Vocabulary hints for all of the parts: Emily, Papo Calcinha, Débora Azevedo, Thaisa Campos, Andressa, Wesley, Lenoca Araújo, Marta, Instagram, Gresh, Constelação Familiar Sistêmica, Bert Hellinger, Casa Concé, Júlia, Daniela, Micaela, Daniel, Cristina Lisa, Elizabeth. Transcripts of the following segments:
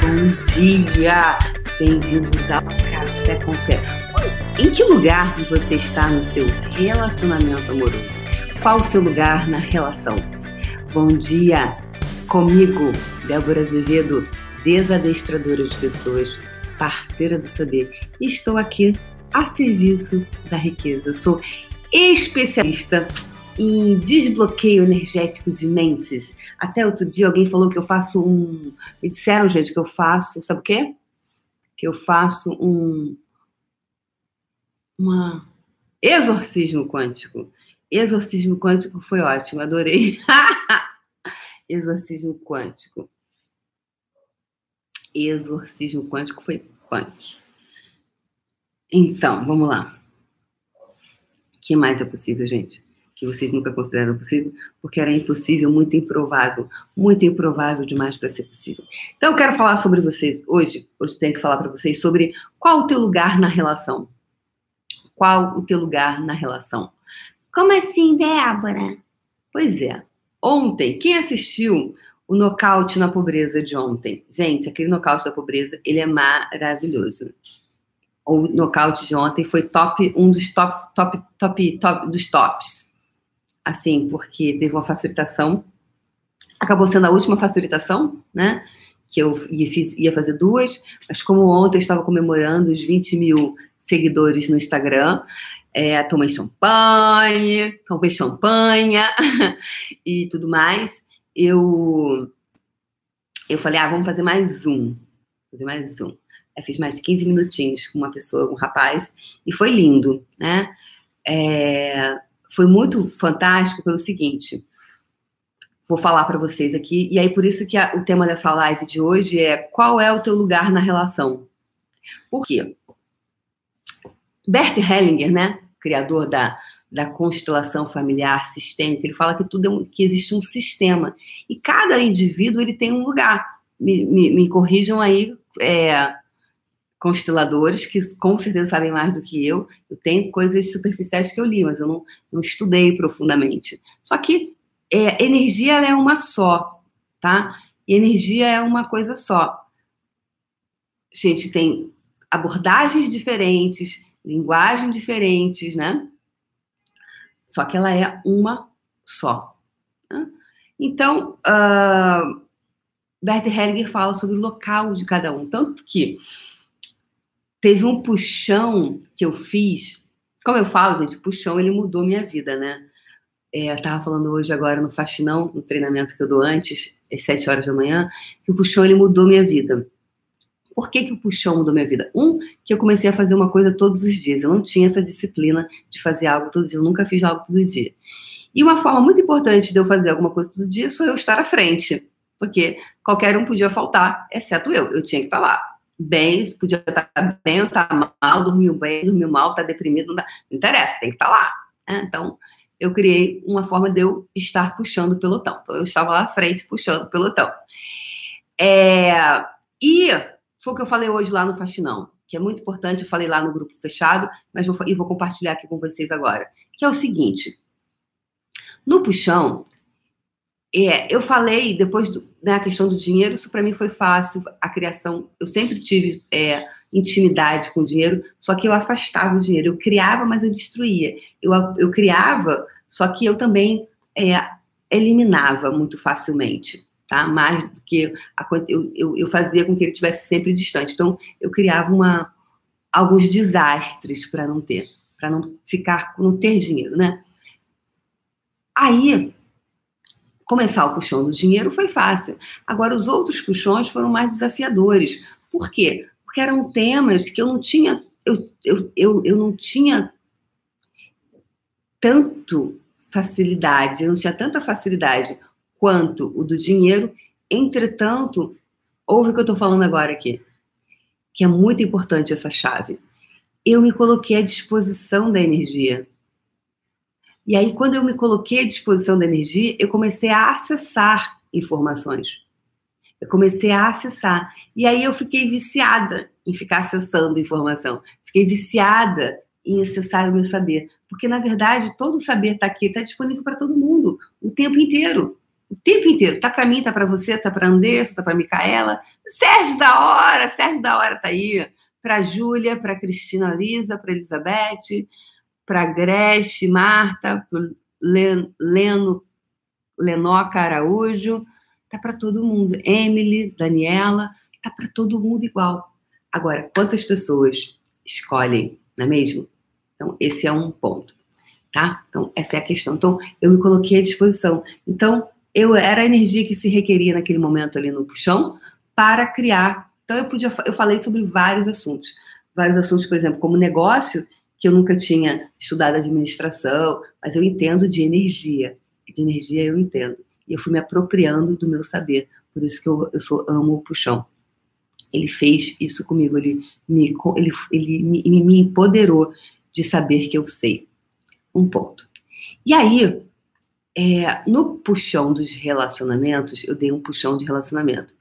Bom dia! Bem-vindos ao Casa Concé. Em que lugar você está no seu relacionamento amoroso? Qual o seu lugar na relação? Bom dia! Comigo, Débora Azevedo, desadestradora de pessoas, parteira do saber. Estou aqui a serviço da riqueza. Sou especialista em desbloqueio energético de mentes. Até outro dia alguém falou que eu faço um... Me disseram, gente, que eu faço... Sabe o quê? Que eu faço uma exorcismo quântico. Exorcismo quântico foi ótimo, adorei. Exorcismo quântico foi punch. Então, vamos lá. O que mais é possível, gente? Que vocês nunca consideraram possível, porque era impossível, muito improvável demais para ser possível. Então, eu quero falar sobre vocês hoje. Hoje tenho que falar para vocês sobre qual o teu lugar na relação. Como assim, Débora? Pois é. Ontem, quem assistiu o nocaute na pobreza de ontem? Gente, aquele nocaute da pobreza, ele é maravilhoso. O nocaute de ontem foi um dos tops. Assim, porque teve uma facilitação, acabou sendo a última facilitação, né, que eu ia fazer duas, mas como ontem eu estava comemorando os 20 mil seguidores no Instagram, tomei champanhe e tudo mais, eu falei, vamos fazer mais um, Aí fiz mais 15 minutinhos com uma pessoa, um rapaz, e foi lindo, né, foi muito fantástico pelo seguinte, vou falar para vocês aqui, e aí por isso que o tema dessa live de hoje é qual é o teu lugar na relação? Por quê? Bert Hellinger, né, criador da Constelação Familiar Sistêmica, ele fala que que existe um sistema, e cada indivíduo ele tem um lugar. Me corrijam aí, consteladores, que com certeza sabem mais do que eu. Eu tenho coisas superficiais que eu li, mas eu não estudei profundamente. Só que energia ela é uma só, tá? E energia é uma coisa só. Gente, tem abordagens diferentes, linguagens diferentes, né? Só que ela é uma só. Né? Então, Bert Hellinger fala sobre o local de cada um. Tanto que teve um puxão que eu fiz. Como eu falo, gente, puxão, ele mudou minha vida, né? Eu tava falando hoje agora no Faxinão, no treinamento que eu dou antes, às 7 horas da manhã, que o puxão, ele mudou minha vida. Por que o puxão mudou minha vida? Que eu comecei a fazer uma coisa todos os dias. Eu não tinha essa disciplina de fazer algo todo dia. Eu nunca fiz algo todo dia. E uma forma muito importante de eu fazer alguma coisa todo dia sou eu estar à frente. Porque qualquer um podia faltar, exceto eu. Eu tinha que estar lá. Bem, podia estar bem ou estar mal, dormiu mal, está deprimido, não interessa, tem que estar lá. Né? Então, eu criei uma forma de eu estar puxando o pelotão. Então, eu estava lá à frente puxando o pelotão. E foi o que eu falei hoje lá no Faxinão, que é muito importante, eu falei lá no grupo fechado, mas vou compartilhar aqui com vocês agora, que é o seguinte. No puxão, eu falei, depois da questão do dinheiro, isso para mim foi fácil, a criação, eu sempre tive intimidade com o dinheiro, só que eu afastava o dinheiro, eu criava, mas eu destruía, eu criava, só que eu também eliminava muito facilmente, tá? Mais do que eu fazia com que ele estivesse sempre distante, então eu criava alguns desastres para não ter dinheiro, né? Aí, começar o puxão do dinheiro foi fácil. Agora, os outros puxões foram mais desafiadores. Por quê? Porque eram temas que eu não tinha... Eu não tinha tanta facilidade quanto o do dinheiro. Entretanto, ouve o que eu estou falando agora aqui, que é muito importante essa chave. Eu me coloquei à disposição da energia. E aí, quando eu me coloquei à disposição da energia, eu comecei a acessar informações. E aí, eu fiquei viciada em ficar acessando informação. Fiquei viciada em acessar o meu saber. Porque, na verdade, todo o saber está aqui, está disponível para todo mundo, o tempo inteiro. o tempo inteiro. Tá para mim, tá para você, tá para Andressa, tá para Micaela. Sérgio da hora tá aí. Para Júlia, para Cristina Lisa, para Elizabeth, para Gresh, Marta, Lenoca Araújo. Tá para todo mundo. Emily, Daniela, tá para todo mundo igual. Agora, quantas pessoas escolhem, não é mesmo? Então, esse é um ponto, tá? Então, essa é a questão. Então, eu me coloquei à disposição. Então, eu era a energia que se requeria naquele momento ali no puxão para criar. Então, eu falei sobre vários assuntos. Vários assuntos, por exemplo, como negócio, que eu nunca tinha estudado administração, mas eu entendo de energia. De energia eu entendo. E eu fui me apropriando do meu saber. Por isso que eu amo o puxão. Ele fez isso comigo, ele me empoderou de saber que eu sei. Um ponto. E aí, no puxão dos relacionamentos, eu dei um puxão de relacionamento.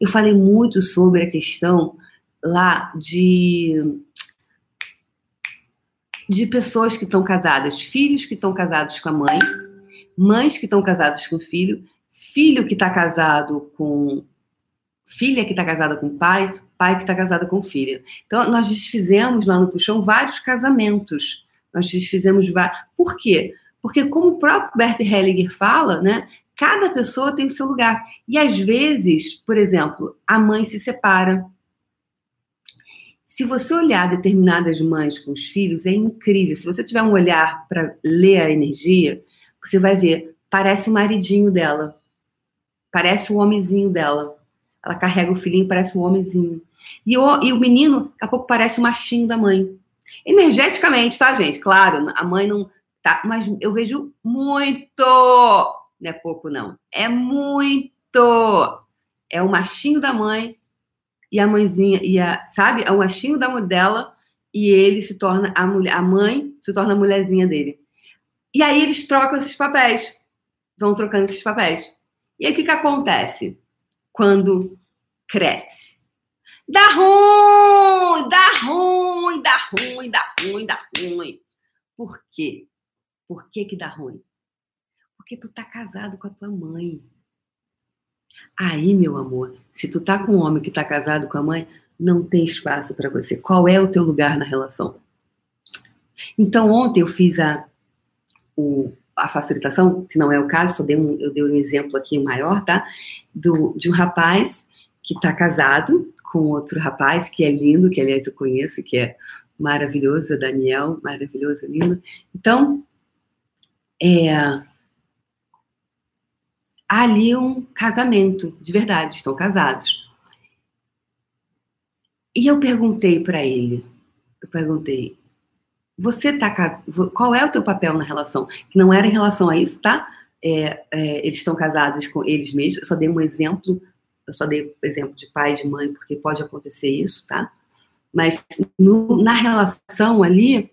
Eu falei muito sobre a questão lá de pessoas que estão casadas, filhos que estão casados com a mãe, mães que estão casadas com o filho, filho que está casado com... filha que está casada com pai, pai que está casado com filha. Então, nós desfizemos lá no puxão vários casamentos. Nós desfizemos vários... Por quê? Porque, como o próprio Bert Hellinger fala, né, cada pessoa tem o seu lugar. E, às vezes, por exemplo, a mãe se separa. Se você olhar determinadas mães com os filhos, é incrível. Se você tiver um olhar para ler a energia, você vai ver, parece o maridinho dela. Parece o homenzinho dela. Ela carrega o filhinho, parece um homenzinho. E o menino, daqui a pouco, parece o machinho da mãe. Energeticamente, tá, gente? Claro, a mãe não... tá, mas eu vejo muito... Não é pouco, não. É muito. É o machinho da mãe e a mãezinha. Sabe? É o machinho da mãe dela e ele se torna a mulher. A mãe se torna a mulherzinha dele. E aí eles trocam esses papéis. Vão trocando esses papéis. E aí o que acontece? Quando cresce. Dá ruim, dá ruim, dá ruim, dá ruim, dá ruim. Por quê? Por que que dá ruim? Porque tu tá casado com a tua mãe. Aí, meu amor, se tu tá com um homem que tá casado com a mãe, não tem espaço para você. Qual é o teu lugar na relação? Então, ontem eu fiz a facilitação, se não é o caso, eu dei um exemplo aqui maior, tá? De um rapaz que tá casado com outro rapaz, que é lindo, que aliás eu conheço, que é maravilhoso, Daniel, maravilhoso, lindo. Então, há ali um casamento, de verdade, estão casados. E eu perguntei para ele, você tá, qual é o teu papel na relação? Que não era em relação a isso, tá? Eles estão casados com eles mesmos. Eu só dei um exemplo. Eu só dei exemplo de pai e de mãe, porque pode acontecer isso, tá? Mas na relação ali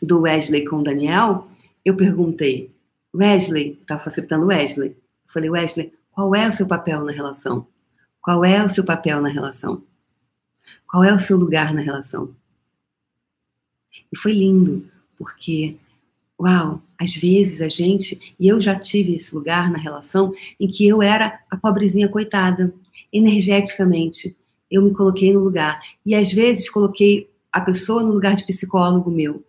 do Wesley com o Daniel, eu perguntei. Wesley, estava facilitando o Wesley. Eu falei, Wesley, qual é o seu papel na relação? Qual é o seu papel na relação? Qual é o seu lugar na relação? E foi lindo, porque, uau, às vezes a gente... E eu já tive esse lugar na relação em que eu era a pobrezinha coitada. Energeticamente, eu me coloquei no lugar. E às vezes coloquei a pessoa no lugar de psicólogo meu.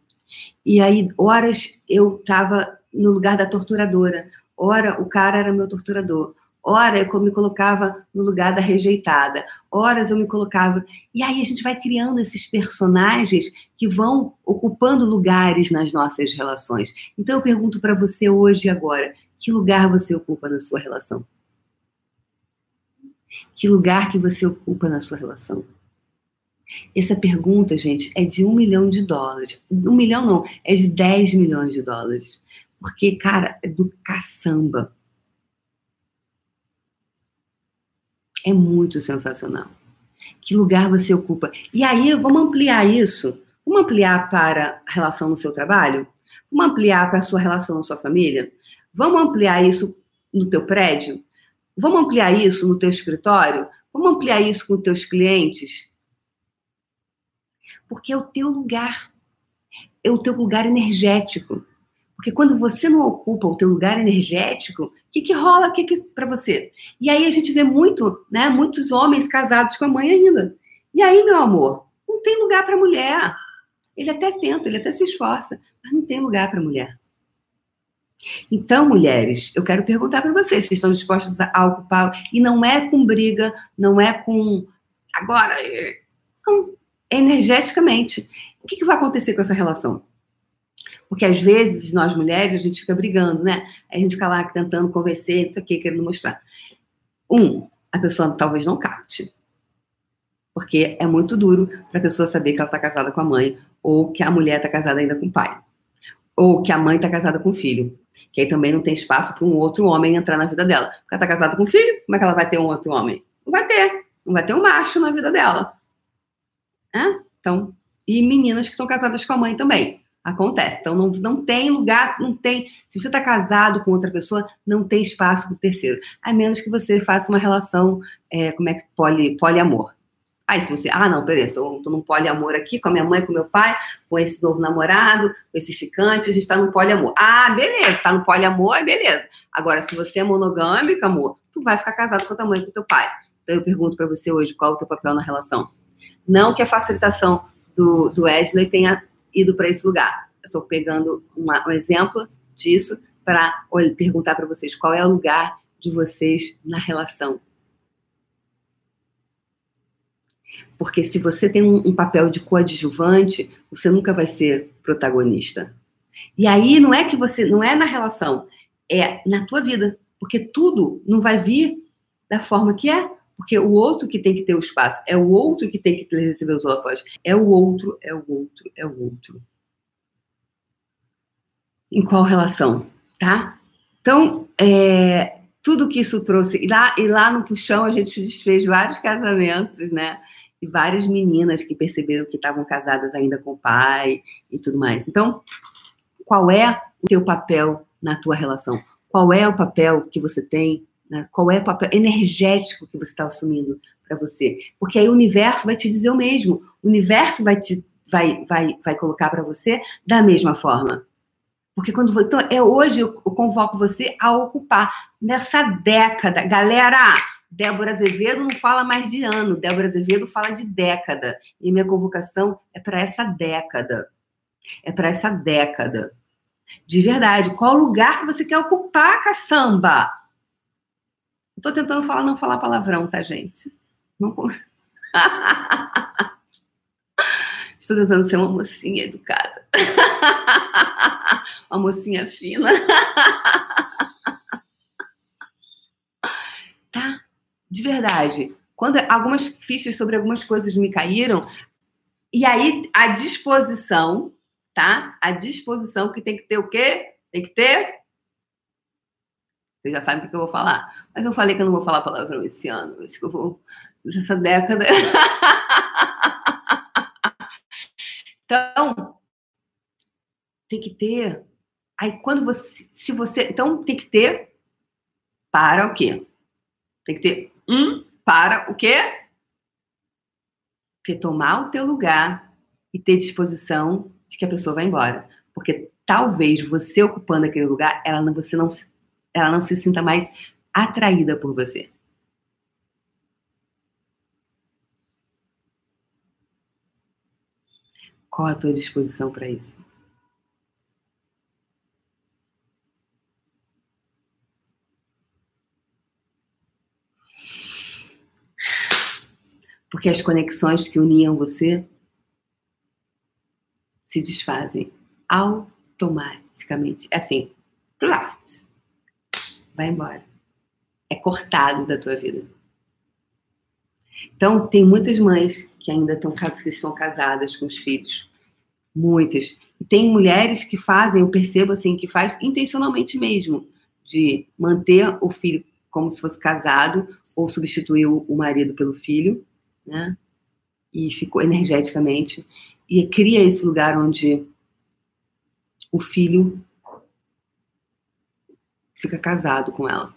E aí, horas, eu estava no lugar da torturadora. Ora, o cara era meu torturador. Ora, eu me colocava no lugar da rejeitada. Horas eu me colocava... E aí a gente vai criando esses personagens que vão ocupando lugares nas nossas relações. Então eu pergunto para você hoje e agora, que lugar você ocupa na sua relação? Que lugar que você ocupa na sua relação? Essa pergunta, gente, é de $1 milhão. $1 milhão não, é de $10 milhões. Porque, cara, é do caçamba. É muito sensacional. Que lugar você ocupa? E aí, vamos ampliar isso. Vamos ampliar para a relação no seu trabalho? Vamos ampliar para a sua relação na sua família? Vamos ampliar isso no teu prédio? Vamos ampliar isso no teu escritório? Vamos ampliar isso com os teus clientes? Porque é o teu lugar. É o teu lugar energético. Porque quando você não ocupa o teu lugar energético, o que rola para você? E aí a gente vê muito, né, muitos homens casados com a mãe ainda. E aí, meu amor, não tem lugar para mulher. Ele até tenta, ele até se esforça, mas não tem lugar para mulher. Então, mulheres, eu quero perguntar para vocês, vocês estão dispostas a ocupar? E não é com briga, não é com... Agora, não, é energeticamente. O que vai acontecer com essa relação? Porque às vezes, nós mulheres, a gente fica brigando, né? A gente fica lá tentando convencer, não sei o que, querendo mostrar. A pessoa talvez não capte. Porque é muito duro para a pessoa saber que ela está casada com a mãe, ou que a mulher está casada ainda com o pai, ou que a mãe está casada com o filho. Que aí também não tem espaço para um outro homem entrar na vida dela. Porque ela está casada com o filho, como é que ela vai ter um outro homem? Não vai ter. Não vai ter um macho na vida dela. É? Então, e meninas que estão casadas com a mãe também. Acontece. Então, não tem lugar, não tem... Se você está casado com outra pessoa, não tem espaço para o terceiro. A menos que você faça uma relação, poliamor. Aí, se você... Ah, não, peraí, estou num poliamor aqui com a minha mãe, com meu pai, com esse novo namorado, com esse ficante, a gente está num poliamor. Ah, beleza, está no poliamor, beleza. Agora, se você é monogâmica, amor, tu vai ficar casado com a tua mãe e com o teu pai. Então, eu pergunto para você hoje, qual é o teu papel na relação? Não que a facilitação do Wesley tenha... ido para esse lugar. Eu estou pegando um exemplo disso para perguntar para vocês qual é o lugar de vocês na relação. Porque se você tem um papel de coadjuvante, você nunca vai ser protagonista. E aí não é que você, não é na relação, é na tua vida. Porque tudo não vai vir da forma que é. Porque o outro que tem que ter o espaço, é o outro que tem que receber os holofotes, é o outro. Em qual relação, tá? Então, tudo que isso trouxe... E lá no puxão a gente desfez vários casamentos, né? E várias meninas que perceberam que estavam casadas ainda com o pai e tudo mais. Então, qual é o teu papel na tua relação? Qual é o papel que você tem? Qual é o papel energético que você está assumindo para você? Porque aí o universo vai te dizer o mesmo. O universo vai colocar para você da mesma forma. Porque então, hoje eu convoco você a ocupar nessa década. Galera, Débora Azevedo não fala mais de ano. Débora Azevedo fala de década. E minha convocação é para essa década. É para essa década. De verdade. Qual lugar que você quer ocupar, caçamba? Tô tentando não falar palavrão, tá, gente? Não consigo. Estou tentando ser uma mocinha educada. Uma mocinha fina. Tá? De verdade. Quando algumas fichas sobre algumas coisas me caíram, e aí a disposição, tá? A disposição que tem que ter o quê? Tem que ter... Vocês já sabem o que eu vou falar. Mas eu falei que eu não vou falar palavrão esse ano. Acho que eu vou... Nessa década... Então, tem que ter... Aí, quando você... Se você... Então, tem que ter... Para o quê? Tem que ter para o quê? Porque tomar o teu lugar e ter disposição de que a pessoa vai embora. Porque talvez você ocupando aquele lugar, ela não se sinta mais atraída por você. Qual a tua disposição para isso? Porque as conexões que uniam você se desfazem automaticamente. É assim, plast. Vai embora. É cortado da tua vida. Então, tem muitas mães que ainda estão casadas com os filhos. Muitas. E tem mulheres que fazem, eu percebo assim, que faz intencionalmente mesmo, de manter o filho como se fosse casado, ou substituir o marido pelo filho, né? E ficou energeticamente. E cria esse lugar onde o filho... fica casado com ela.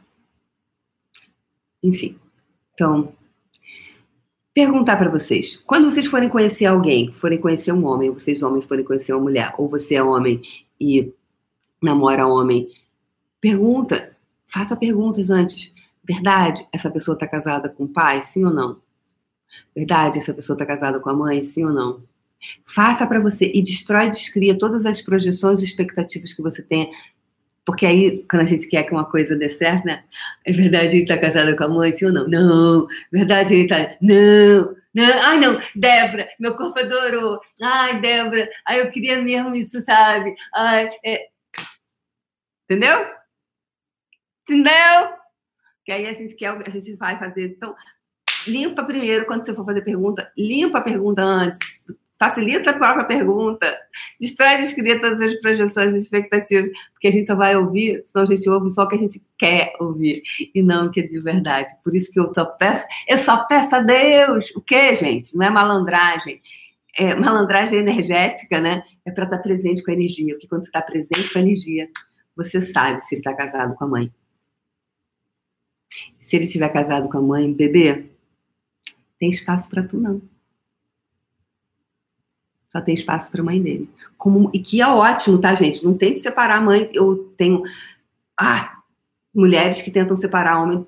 Enfim. Então, perguntar para vocês. Quando vocês forem conhecer alguém, forem conhecer um homem, vocês homens forem conhecer uma mulher, ou você é homem e namora homem, pergunta, faça perguntas antes. Verdade, essa pessoa está casada com o pai, sim ou não? Verdade, essa pessoa está casada com a mãe, sim ou não? Faça para você e destrói, descria todas as projeções e expectativas que você tenha. Porque aí, quando a gente quer que uma coisa dê certo, né? É verdade, ele tá casado com a mãe, sim ou não? Não. Verdade, ele tá... Não. Não. Ai, não. Débora, meu corpo adorou. Ai, Débora. Ai, eu queria mesmo isso, sabe? Ai, é... Entendeu? Entendeu? Que aí a gente quer, a gente vai fazer... Então, limpa primeiro, quando você for fazer pergunta, limpa a pergunta antes. Facilita a própria pergunta, destrói, descria todas as projeções e expectativas, porque a gente só vai ouvir, senão a gente ouve só o que a gente quer ouvir, e não o que é de verdade. Por isso que eu só peço a Deus. O quê, gente? Não é malandragem. É malandragem energética, né? É para estar presente com a energia, porque quando você está presente com a energia, você sabe se ele está casado com a mãe. Se ele estiver casado com a mãe, bebê, tem espaço para tu não. Só tem espaço para a mãe dele. E que é ótimo, tá, gente? Não tem que separar a mãe. Eu tenho... mulheres que tentam separar homem...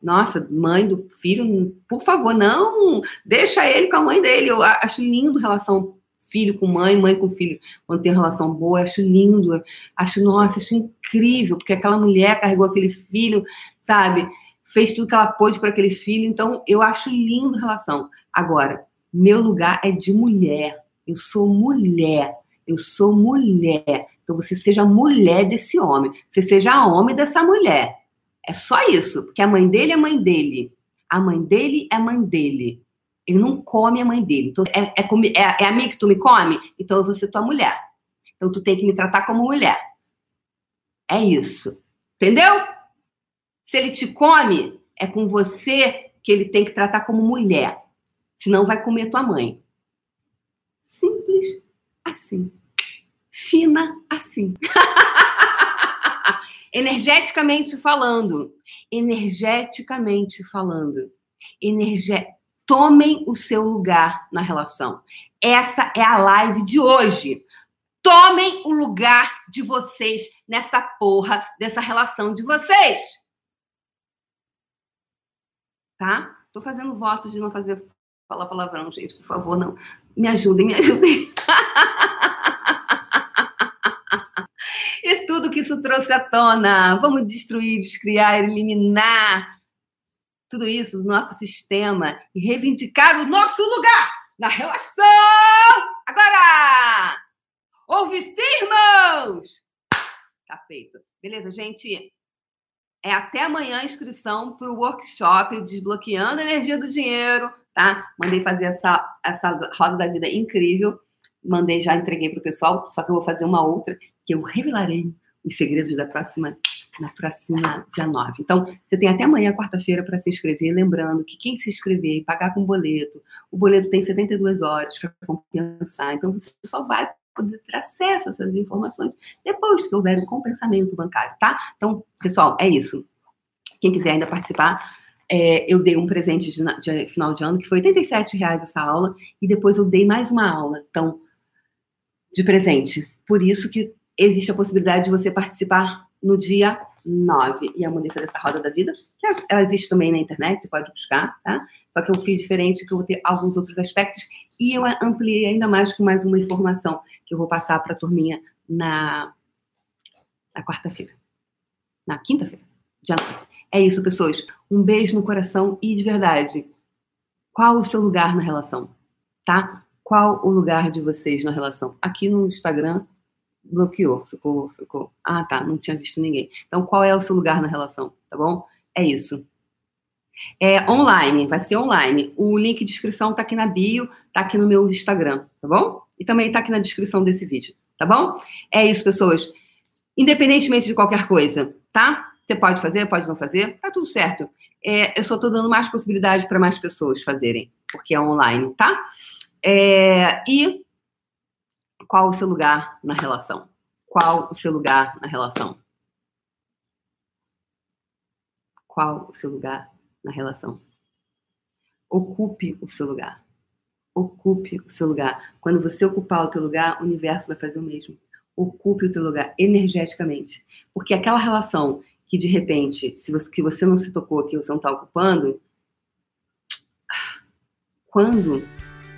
nossa, mãe do filho, por favor, não. Deixa ele com a mãe dele. Eu acho lindo relação filho com mãe, mãe com filho. Quando tem relação boa, eu acho lindo. Acho incrível. Porque aquela mulher carregou aquele filho, sabe? Fez tudo que ela pôde para aquele filho. Então, eu acho lindo relação. Agora... Meu lugar é de mulher. Eu sou mulher. Eu sou mulher. Então você seja mulher desse homem. Você seja homem dessa mulher. É só isso. Porque a mãe dele é mãe dele. A mãe dele é mãe dele. Ele não come a mãe dele. Então, é a mim que tu me come? Então eu vou ser tua mulher. Então tu tem que me tratar como mulher. É isso. Entendeu? Se ele te come, é com você que ele tem que tratar como mulher. Senão vai comer tua mãe. Simples assim. Fina assim. Energeticamente falando. Energeticamente falando. Tomem o seu lugar na relação. Essa é a live de hoje. Tomem o lugar de vocês nessa porra dessa relação de vocês. Tá? Tô fazendo voto de não fazer... Fala palavrão, gente, por favor, não. Me ajudem, me ajudem. E tudo que isso trouxe à tona. Vamos destruir, descriar, eliminar tudo isso do nosso sistema e reivindicar o nosso lugar na relação. Agora! Ouve sim, irmãos! Tá feito. Beleza, gente? É até amanhã a inscrição para o workshop Desbloqueando a Energia do Dinheiro. Tá? Mandei fazer essa roda da vida incrível. Mandei, já entreguei pro pessoal, só que eu vou fazer uma outra que eu revelarei os segredos da próxima, na próxima dia 9. Então, você tem até amanhã, quarta-feira, para se inscrever. Lembrando que quem se inscrever e pagar com boleto, o boleto tem 72 horas para compensar. Então, você só vai poder ter acesso a essas informações depois que houver o compensamento bancário, tá? Então, pessoal, é isso. Quem quiser ainda participar... eu dei um presente de final de ano, que foi R$87 essa aula, e depois eu dei mais uma aula, então, de presente. Por isso que existe a possibilidade de você participar no dia 9. E eu mandei fazer essa roda da vida, que ela existe também na internet, você pode buscar, tá? Só que eu fiz diferente, que eu vou ter alguns outros aspectos, e eu ampliei ainda mais com mais uma informação que eu vou passar para a turminha na quarta-feira. Na quinta-feira, dia 9. É isso, pessoas. Um beijo no coração e, de verdade, qual o seu lugar na relação? Tá? Qual o lugar de vocês na relação? Aqui no Instagram, bloqueou. Ficou. Ah, tá. Não tinha visto ninguém. Então, qual é o seu lugar na relação? Tá bom? É isso. É online. Vai ser online. O link de inscrição tá aqui na bio, tá aqui no meu Instagram. Tá bom? E também tá aqui na descrição desse vídeo. Tá bom? É isso, pessoas. Independentemente de qualquer coisa, tá? Você pode fazer, pode não fazer, tá tudo certo. Eu só tô dando mais possibilidade para mais pessoas fazerem, porque é online, tá? E qual o seu lugar na relação? Qual o seu lugar na relação? Qual o seu lugar na relação? Ocupe o seu lugar. Ocupe o seu lugar. Quando você ocupar o teu lugar, o universo vai fazer o mesmo. ocupe o teu lugar energeticamente. Porque aquela relação que, de repente, que você não se tocou, que você não está ocupando, quando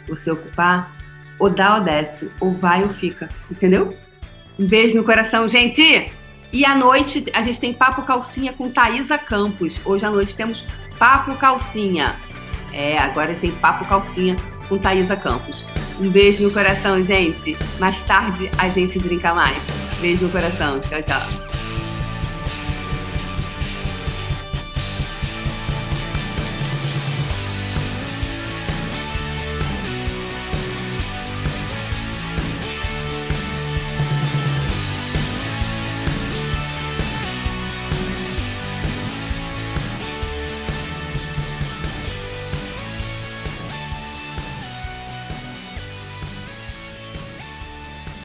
você ocupar, ou dá ou desce, ou vai ou fica, entendeu? Um beijo no coração, gente! E à noite a gente tem Papo Calcinha com Thaisa Campos. Hoje à noite temos Papo Calcinha. É, agora tem Papo Calcinha com Thaisa Campos. Um beijo no coração, gente. Mais tarde a gente brinca mais. Beijo no coração. Tchau, tchau.